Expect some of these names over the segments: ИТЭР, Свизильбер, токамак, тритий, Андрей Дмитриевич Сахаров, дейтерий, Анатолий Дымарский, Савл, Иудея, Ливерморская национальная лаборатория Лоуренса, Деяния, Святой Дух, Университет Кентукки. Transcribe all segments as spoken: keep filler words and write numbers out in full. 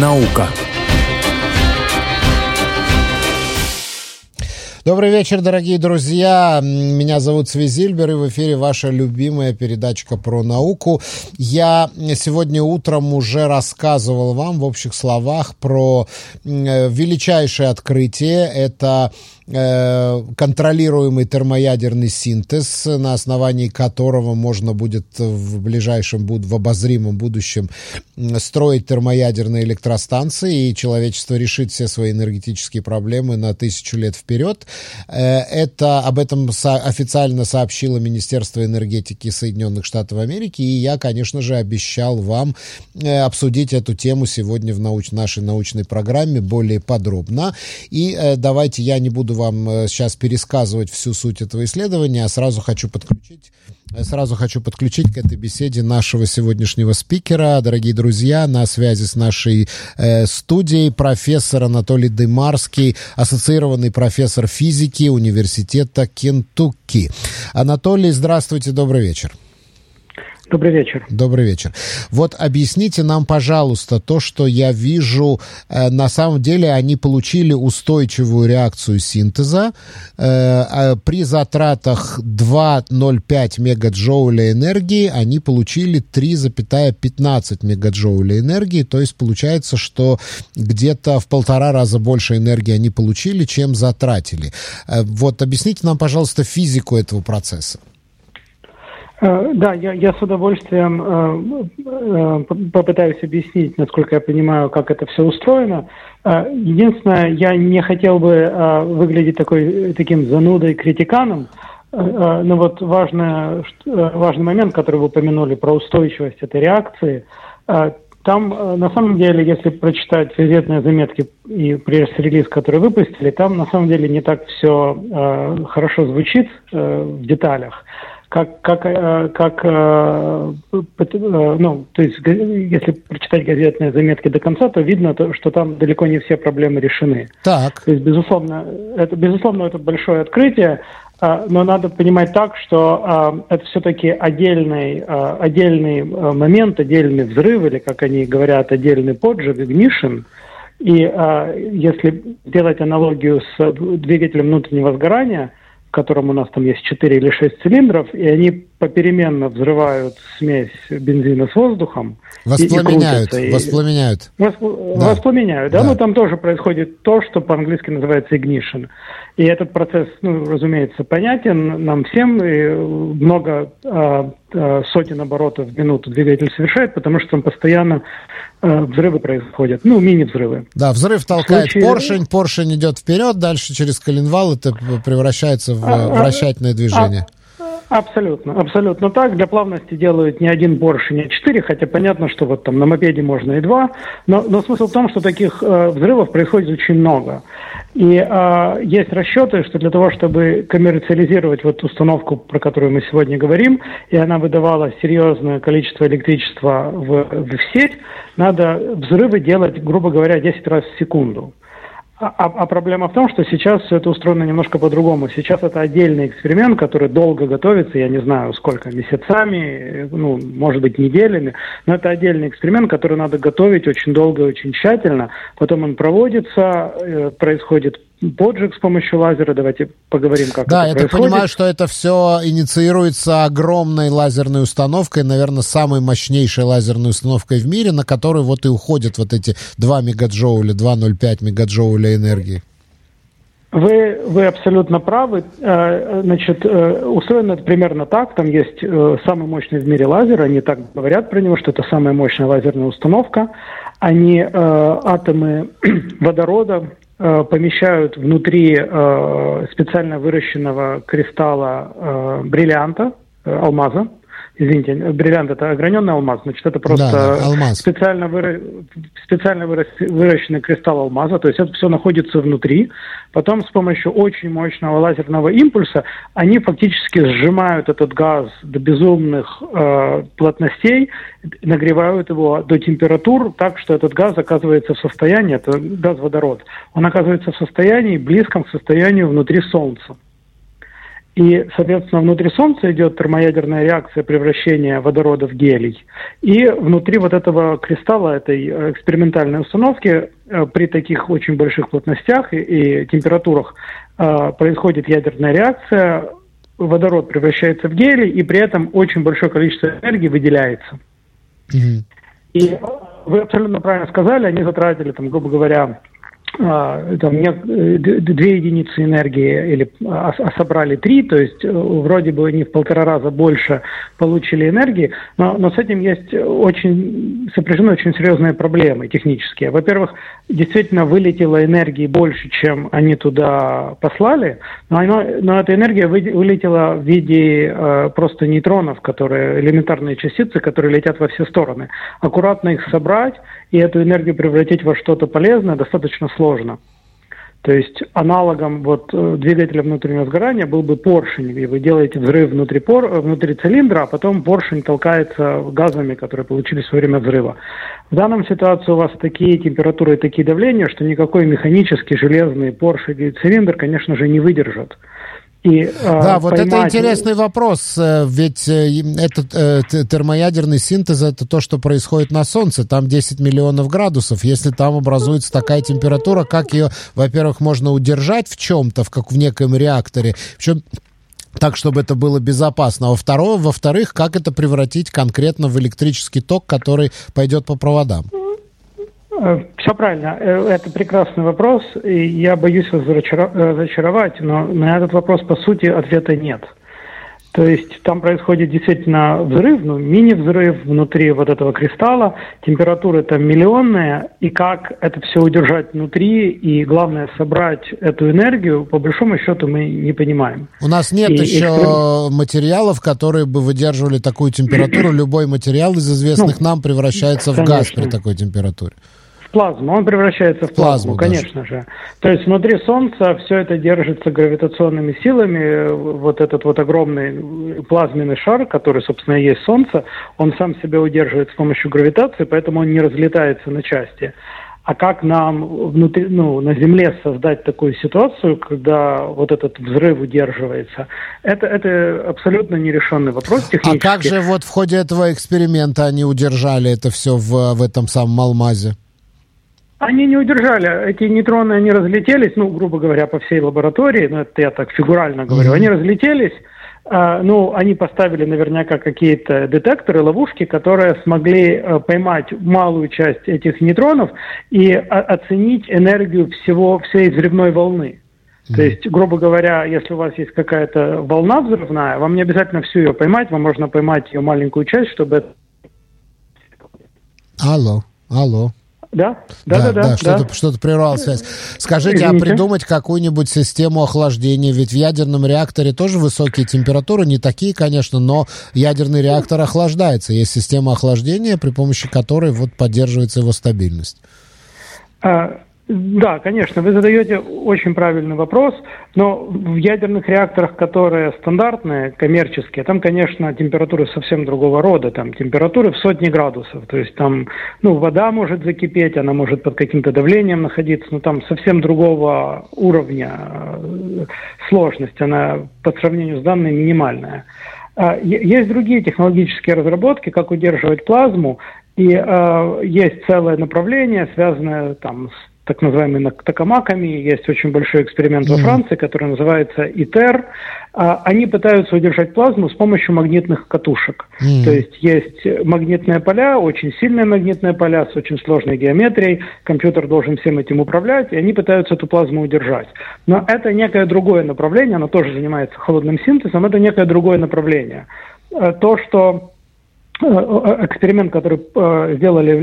Наука. Добрый вечер, дорогие друзья. Меня зовут Свизильбер, и в эфире ваша любимая передачка про науку. Я сегодня утром уже рассказывал вам в общих словах про величайшее открытие. Это контролируемый термоядерный синтез, на основании которого можно будет в ближайшем, в обозримом будущем строить термоядерные электростанции, и человечество решит все свои энергетические проблемы на тысячу лет вперед. Это, об этом со- официально сообщило Министерство энергетики Соединенных Штатов Америки, и я, конечно же, обещал вам обсудить эту тему сегодня в науч- нашей научной программе более подробно. И давайте я не буду вам сейчас пересказывать всю суть этого исследования, а сразу хочу подключить, сразу хочу подключить к этой беседе нашего сегодняшнего спикера. Дорогие друзья, на связи с нашей э, студией профессор Анатолий Дымарский, ассоциированный профессор физики Университета Кентукки. Анатолий, здравствуйте, добрый вечер. Добрый вечер. Добрый вечер. Вот объясните нам, пожалуйста, то, что я вижу, э, на самом деле они получили устойчивую реакцию синтеза. Э, при затратах два целых ноль пять мегаджоуля энергии они получили три целых пятнадцать мегаджоуля энергии, то есть получается, что где-то в полтора раза больше энергии они получили, чем затратили. Э, вот объясните нам, пожалуйста, физику этого процесса. Да, я, я с удовольствием э, попытаюсь объяснить, насколько я понимаю, как это все устроено. Единственное, я не хотел бы э, выглядеть такой, таким занудой, критиканом, э, но вот важно, важный момент, который вы упомянули, про устойчивость этой реакции. Э, там, э, на самом деле, если прочитать газетные заметки и пресс-релиз, который выпустили, там, на самом деле, не так все э, хорошо звучит э, в деталях. Как, как, как, ну, то есть, если прочитать газетные заметки до конца, то видно, что там далеко не все проблемы решены. Так. То есть, безусловно, это, безусловно, это большое открытие, но надо понимать так, что это все-таки отдельный, отдельный момент, отдельный взрыв, или, как они говорят, отдельный поджиг, ignition. И если делать аналогию с двигателем внутреннего сгорания, в котором у нас там есть четыре или шесть цилиндров, и они попеременно взрывают смесь бензина с воздухом. Воспламеняют, и, и крутятся, воспламеняют. И... Воспл... Да. Воспламеняют, да? да, но там тоже происходит то, что по-английски называется ignition. И этот процесс, ну, разумеется, понятен нам всем, и много а, а, сотен оборотов в минуту двигатель совершает, потому что там постоянно а, взрывы происходят, ну, мини-взрывы. Да, взрыв толкает случае... поршень, поршень идет вперед, дальше через коленвал это превращается в а, вращательное а... движение. Абсолютно, абсолютно так. Для плавности делают не один поршень, а четыре, хотя понятно, что вот там на мопеде можно и два, но, но смысл в том, что таких э, взрывов происходит очень много. И э, есть расчеты, что для того, чтобы коммерциализировать вот установку, про которую мы сегодня говорим, и она выдавала серьезное количество электричества в, в сеть, надо взрывы делать, грубо говоря, десять раз в секунду. А, а проблема в том, что сейчас все это устроено немножко по-другому. Сейчас это отдельный эксперимент, который долго готовится, я не знаю сколько, месяцами, ну, может быть, неделями, но это отдельный эксперимент, который надо готовить очень долго и очень тщательно. Потом он проводится, происходит поджиг с помощью лазера. Давайте поговорим, как да, это, это происходит. Да, я понимаю, что это все инициируется огромной лазерной установкой, наверное, самой мощнейшей лазерной установкой в мире, на которую вот и уходят вот эти два мегаджоуля, два целых ноль пять мегаджоуля энергии. Вы, вы абсолютно правы. Значит, устроено это примерно так. Там есть самый мощный в мире лазер. Они так говорят про него, что это самая мощная лазерная установка. Они атомы водорода помещают внутри специально выращенного кристалла бриллианта, алмаза. Извините, бриллиант – это ограненный алмаз, значит, это просто да, специально, выра... специально выра... выращенный кристалл алмаза, то есть это все находится внутри. Потом с помощью очень мощного лазерного импульса они фактически сжимают этот газ до безумных э, плотностей, нагревают его до температур так, что этот газ оказывается в состоянии, это газ водород, он оказывается в состоянии, близком к состоянию внутри Солнца. И, соответственно, внутри Солнца идет термоядерная реакция превращения водорода в гелий. И внутри вот этого кристалла, этой экспериментальной установки, при таких очень больших плотностях и, и температурах э, происходит ядерная реакция, водород превращается в гелий, и при этом очень большое количество энергии выделяется. Mm-hmm. И вы абсолютно правильно сказали, они затратили, там, грубо говоря, там две единицы энергии, или а, а собрали три, то есть вроде бы они в полтора раза больше получили энергии, но, но с этим есть очень сопряжены очень серьезные проблемы технические. Во-первых, действительно вылетело энергии больше, чем они туда послали, но, оно, но эта энергия вы, вылетела в виде э, просто нейтронов, которые элементарные частицы, которые летят во все стороны. Аккуратно их собрать и эту энергию превратить во что-то полезное достаточно сложно. Сложно. То есть аналогом вот, двигателя внутреннего сгорания был бы поршень, и вы делаете взрыв внутри, пор... внутри цилиндра, а потом поршень толкается газами, которые получились во время взрыва. В данном ситуации у вас такие температуры и такие давления, что никакой механический железный поршень или цилиндр, конечно же, не выдержит. И, да, э, вот поймать... это интересный вопрос, ведь этот э, термоядерный синтез — это то, что происходит на Солнце, там десять миллионов градусов, если там образуется такая температура, как ее, во-первых, можно удержать в чем-то, в, как в неком реакторе, в чем... так, чтобы это было безопасно, а во-вторых, во-вторых, как это превратить конкретно в электрический ток, который пойдет по проводам? Все правильно. Это прекрасный вопрос, и я боюсь вас разочаровать, но на этот вопрос, по сути, ответа нет. То есть там происходит действительно взрыв, ну, мини-взрыв внутри вот этого кристалла, температуры там миллионные, и как это все удержать внутри, и главное, собрать эту энергию, по большому счету мы не понимаем. У нас нет и, еще и... материалов, которые бы выдерживали такую температуру. Любой материал из известных ну, нам превращается конечно. в газ при такой температуре. Плазма, он превращается в плазму, плазму конечно даже. же. То есть внутри Солнца все это держится гравитационными силами. Вот этот вот огромный плазменный шар, который, собственно, и есть Солнце, он сам себя удерживает с помощью гравитации, поэтому он не разлетается на части. А как нам внутри, ну, на Земле создать такую ситуацию, когда вот этот взрыв удерживается? Это, это абсолютно нерешенный вопрос технически. А как же вот в ходе этого эксперимента они удержали это все в, в этом самом алмазе? Они не удержали. Эти нейтроны, они разлетелись, ну, грубо говоря, по всей лаборатории, ну, это я так фигурально говорю, они разлетелись, э, ну, они поставили наверняка какие-то детекторы, ловушки, которые смогли э, поймать малую часть этих нейтронов и о- оценить энергию всего, всей взрывной волны. Mm-hmm. То есть, грубо говоря, если у вас есть какая-то волна взрывная, вам не обязательно всю ее поймать, вам можно поймать ее маленькую часть, чтобы... Алло, алло. Да, да, да, да, да, да. Что-то, да. что-то прервал связь. Скажите, Извините. а придумать какую-нибудь систему охлаждения? Ведь в ядерном реакторе тоже высокие температуры, не такие, конечно, но ядерный реактор охлаждается. Есть система охлаждения, при помощи которой вот поддерживается его стабильность. А... Да, конечно, вы задаете очень правильный вопрос, но в ядерных реакторах, которые стандартные, коммерческие, там, конечно, температуры совсем другого рода, там температуры в сотни градусов, то есть там, ну, вода может закипеть, она может под каким-то давлением находиться, но там совсем другого уровня сложность, она по сравнению с данной минимальная. Есть другие технологические разработки, как удерживать плазму, и есть целое направление, связанное там с так называемыми токамаками. Есть очень большой эксперимент mm-hmm. во Франции, который называется ИТЭР. Они пытаются удержать плазму с помощью магнитных катушек. Mm-hmm. То есть есть магнитные поля, очень сильные магнитные поля с очень сложной геометрией. Компьютер должен всем этим управлять, и они пытаются эту плазму удержать. Но это некое другое направление, оно тоже занимается холодным синтезом, это некое другое направление. То, что... эксперимент, который э, сделали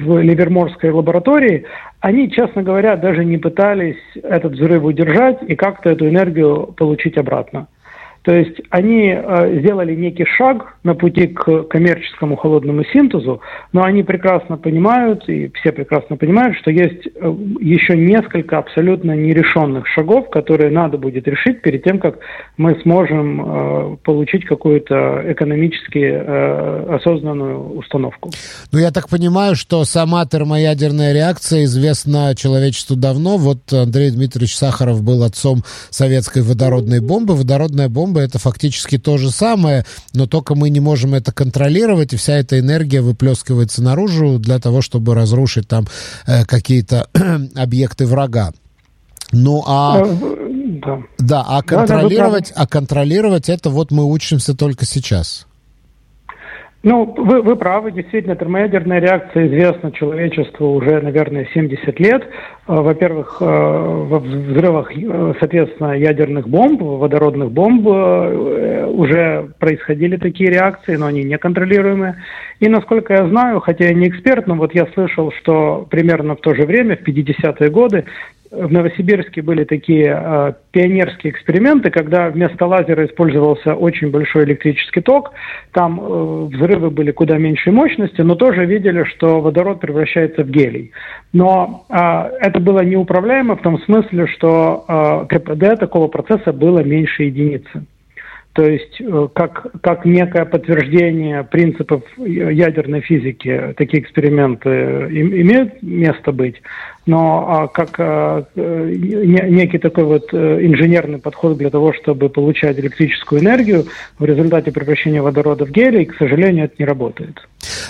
в Ливерморской лаборатории, они, честно говоря, даже не пытались этот взрыв удержать и как-то эту энергию получить обратно. То есть они э, сделали некий шаг на пути к коммерческому холодному синтезу, но они прекрасно понимают, и все прекрасно понимают, что есть э, еще несколько абсолютно нерешенных шагов, которые надо будет решить перед тем, как мы сможем э, получить какую-то экономически э, осознанную установку. Ну, я так понимаю, что сама термоядерная реакция известна человечеству давно. Вот Андрей Дмитриевич Сахаров был отцом советской водородной бомбы. Водородная бомба пломбы — это фактически то же самое, но только мы не можем это контролировать, и вся эта энергия выплескивается наружу для того, чтобы разрушить там э, какие-то объекты врага. Ну а... Да, да, а контролировать, да, да, а контролировать это вот мы учимся только сейчас. Ну, вы, вы правы, действительно, термоядерная реакция известна человечеству уже, наверное, семьдесят лет. Во-первых, во взрывах, соответственно, ядерных бомб, водородных бомб уже происходили такие реакции, но они неконтролируемые. И, насколько я знаю, хотя я не эксперт, но вот я слышал, что примерно в то же время, в пятидесятые годы, в Новосибирске были такие э, пионерские эксперименты, когда вместо лазера использовался очень большой электрический ток. Там э, взрывы были куда меньшей мощности, но тоже видели, что водород превращается в гелий. Но э, это было неуправляемо в том смысле, что э, КПД такого процесса было меньше единицы. То есть как, как некое подтверждение принципов ядерной физики такие эксперименты имеют место быть, но как некий такой вот инженерный подход для того, чтобы получать электрическую энергию в результате превращения водорода в гелий, к сожалению, это не работает.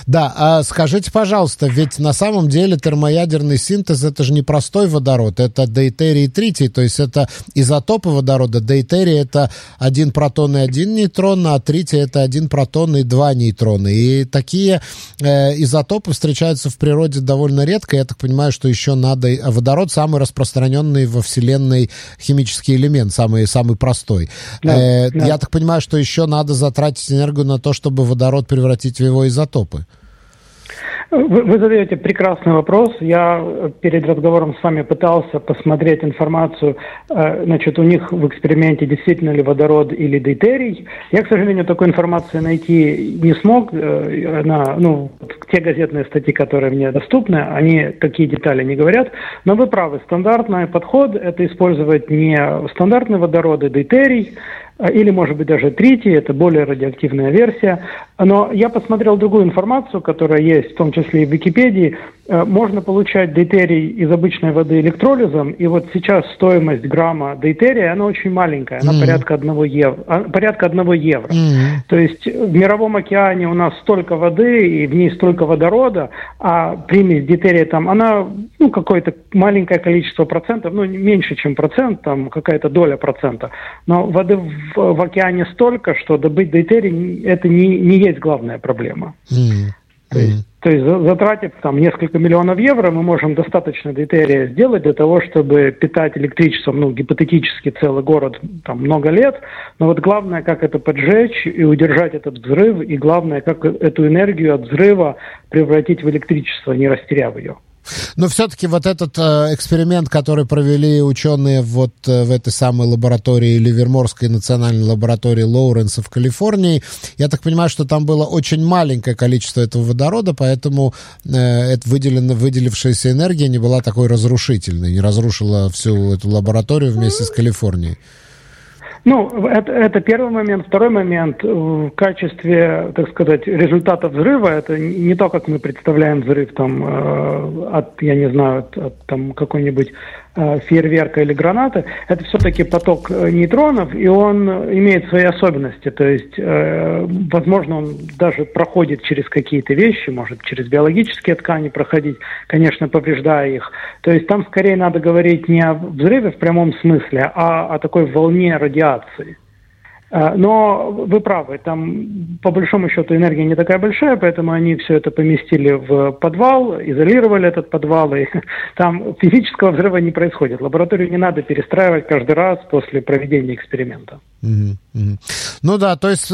Да, а скажите, пожалуйста, ведь на самом деле термоядерный синтез — это же не простой водород, это дейтерий тритий, то есть это изотопы водорода. Дейтерий — это один протон и один нейтрон, а тритий — это один протон и два нейтрона. И такие э, изотопы встречаются в природе довольно редко. Я так понимаю, что еще надо... Водород — самый распространенный во Вселенной химический элемент, самый, самый простой. Да, э, да. Я так понимаю, что еще надо затратить энергию на то, чтобы водород превратить в его изотопы. Вы, вы задаете прекрасный вопрос. Я перед разговором с вами пытался посмотреть информацию, значит, у них в эксперименте действительно ли водород или дейтерий. Я, к сожалению, такой информации найти не смог. Она, ну, те газетные статьи, которые мне доступны, они такие детали не говорят. Но вы правы, стандартный подход — это использовать не стандартные водороды, дейтерий, или, может быть, даже тритий, это более радиоактивная версия. Но я посмотрел другую информацию, которая есть, в том числе и в Википедии. Можно получать дейтерий из обычной воды электролизом, и вот сейчас стоимость грамма дейтерия, она очень маленькая, она mm-hmm. порядка одного евро. Порядка одного евро. Mm-hmm. То есть в Мировом океане у нас столько воды, и в ней столько водорода, а примесь дейтерия там, она, ну, какое-то маленькое количество процентов, ну, меньше, чем процент, там, какая-то доля процента. Но воды в, в океане столько, что добыть дейтерий — это не, не есть главная проблема. Mm-hmm. То есть, то есть затратив там несколько миллионов евро, мы можем достаточно дейтерия сделать для того, чтобы питать электричеством, ну, гипотетически целый город там много лет. Но вот главное, как это поджечь и удержать этот взрыв, и главное, как эту энергию от взрыва превратить в электричество, не растеряв ее. Но все-таки вот этот э, эксперимент, который провели ученые вот э, в этой самой лаборатории, Ливерморской национальной лаборатории Лоуренса в Калифорнии, я так понимаю, что там было очень маленькое количество этого водорода, поэтому э, это выделено, выделившаяся энергия не была такой разрушительной, не разрушила всю эту лабораторию вместе с Калифорнией. Ну, это, это первый момент. Второй момент. В качестве, так сказать, результата взрыва, это не то, как мы представляем взрыв там, э, от, я не знаю, от, от там, какой-нибудь э, фейерверка или гранаты. Это все-таки поток нейтронов, и он имеет свои особенности. То есть, э, возможно, он даже проходит через какие-то вещи, может через биологические ткани проходить, конечно, повреждая их. То есть там скорее надо говорить не о взрыве в прямом смысле, а о такой волне радиации. Но вы правы, там по большому счету энергия не такая большая, поэтому они все это поместили в подвал, изолировали этот подвал, и там физического взрыва не происходит. Лабораторию не надо перестраивать каждый раз после проведения эксперимента. Mm-hmm. Mm-hmm. Ну да, то есть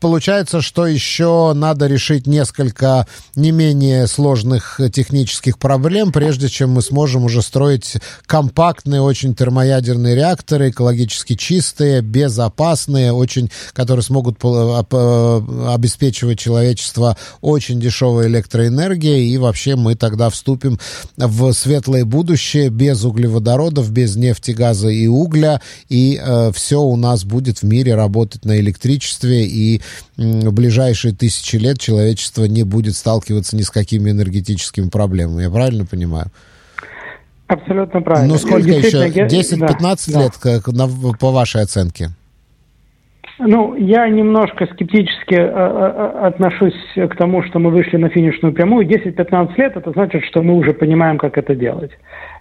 получается, что еще надо решить несколько не менее сложных технических проблем, прежде чем мы сможем уже строить компактные, очень термоядерные реакторы, экологически чистые, безопасные, очень, которые смогут обеспечивать человечество очень дешевой электроэнергией, и вообще мы тогда вступим в светлое будущее без углеводородов, без нефти, газа и угля, и э, все у нас будет в мире работать на электричестве, и в ближайшие тысячи лет человечество не будет сталкиваться ни с какими энергетическими проблемами. Я правильно понимаю? Абсолютно правильно. Ну сколько еще? десять-пятнадцать лет, как, на, по вашей оценке? Ну, я немножко скептически отношусь к тому, что мы вышли на финишную прямую. десять-пятнадцать лет – это значит, что мы уже понимаем, как это делать.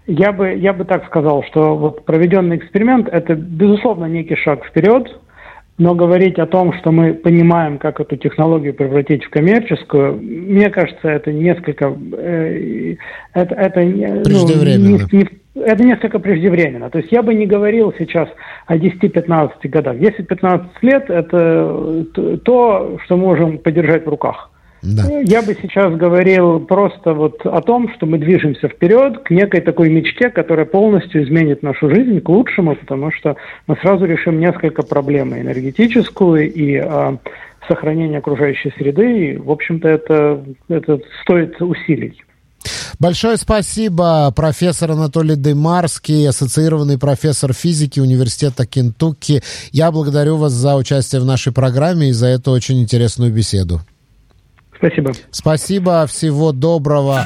Я бы, я бы так сказал, что вот проведенный эксперимент – это, безусловно, некий шаг вперед, но говорить о том, что мы понимаем, как эту технологию превратить в коммерческую, мне кажется, это несколько… Это, это, преждевременно. Ну, не, не, Это несколько преждевременно. То есть я бы не говорил сейчас о десяти-пятнадцати годах. десять-пятнадцать лет – это то, что можем подержать в руках. Да. Я бы сейчас говорил просто вот о том, что мы движемся вперед к некой такой мечте, которая полностью изменит нашу жизнь к лучшему, потому что мы сразу решим несколько проблем – энергетическую и э, сохранение окружающей среды. И, в общем-то, это, это стоит усилий. Большое спасибо, профессор Анатолий Дымарский, ассоциированный профессор физики Университета Кентукки. Я благодарю вас за участие в нашей программе и за эту очень интересную беседу. Спасибо. Спасибо, всего доброго.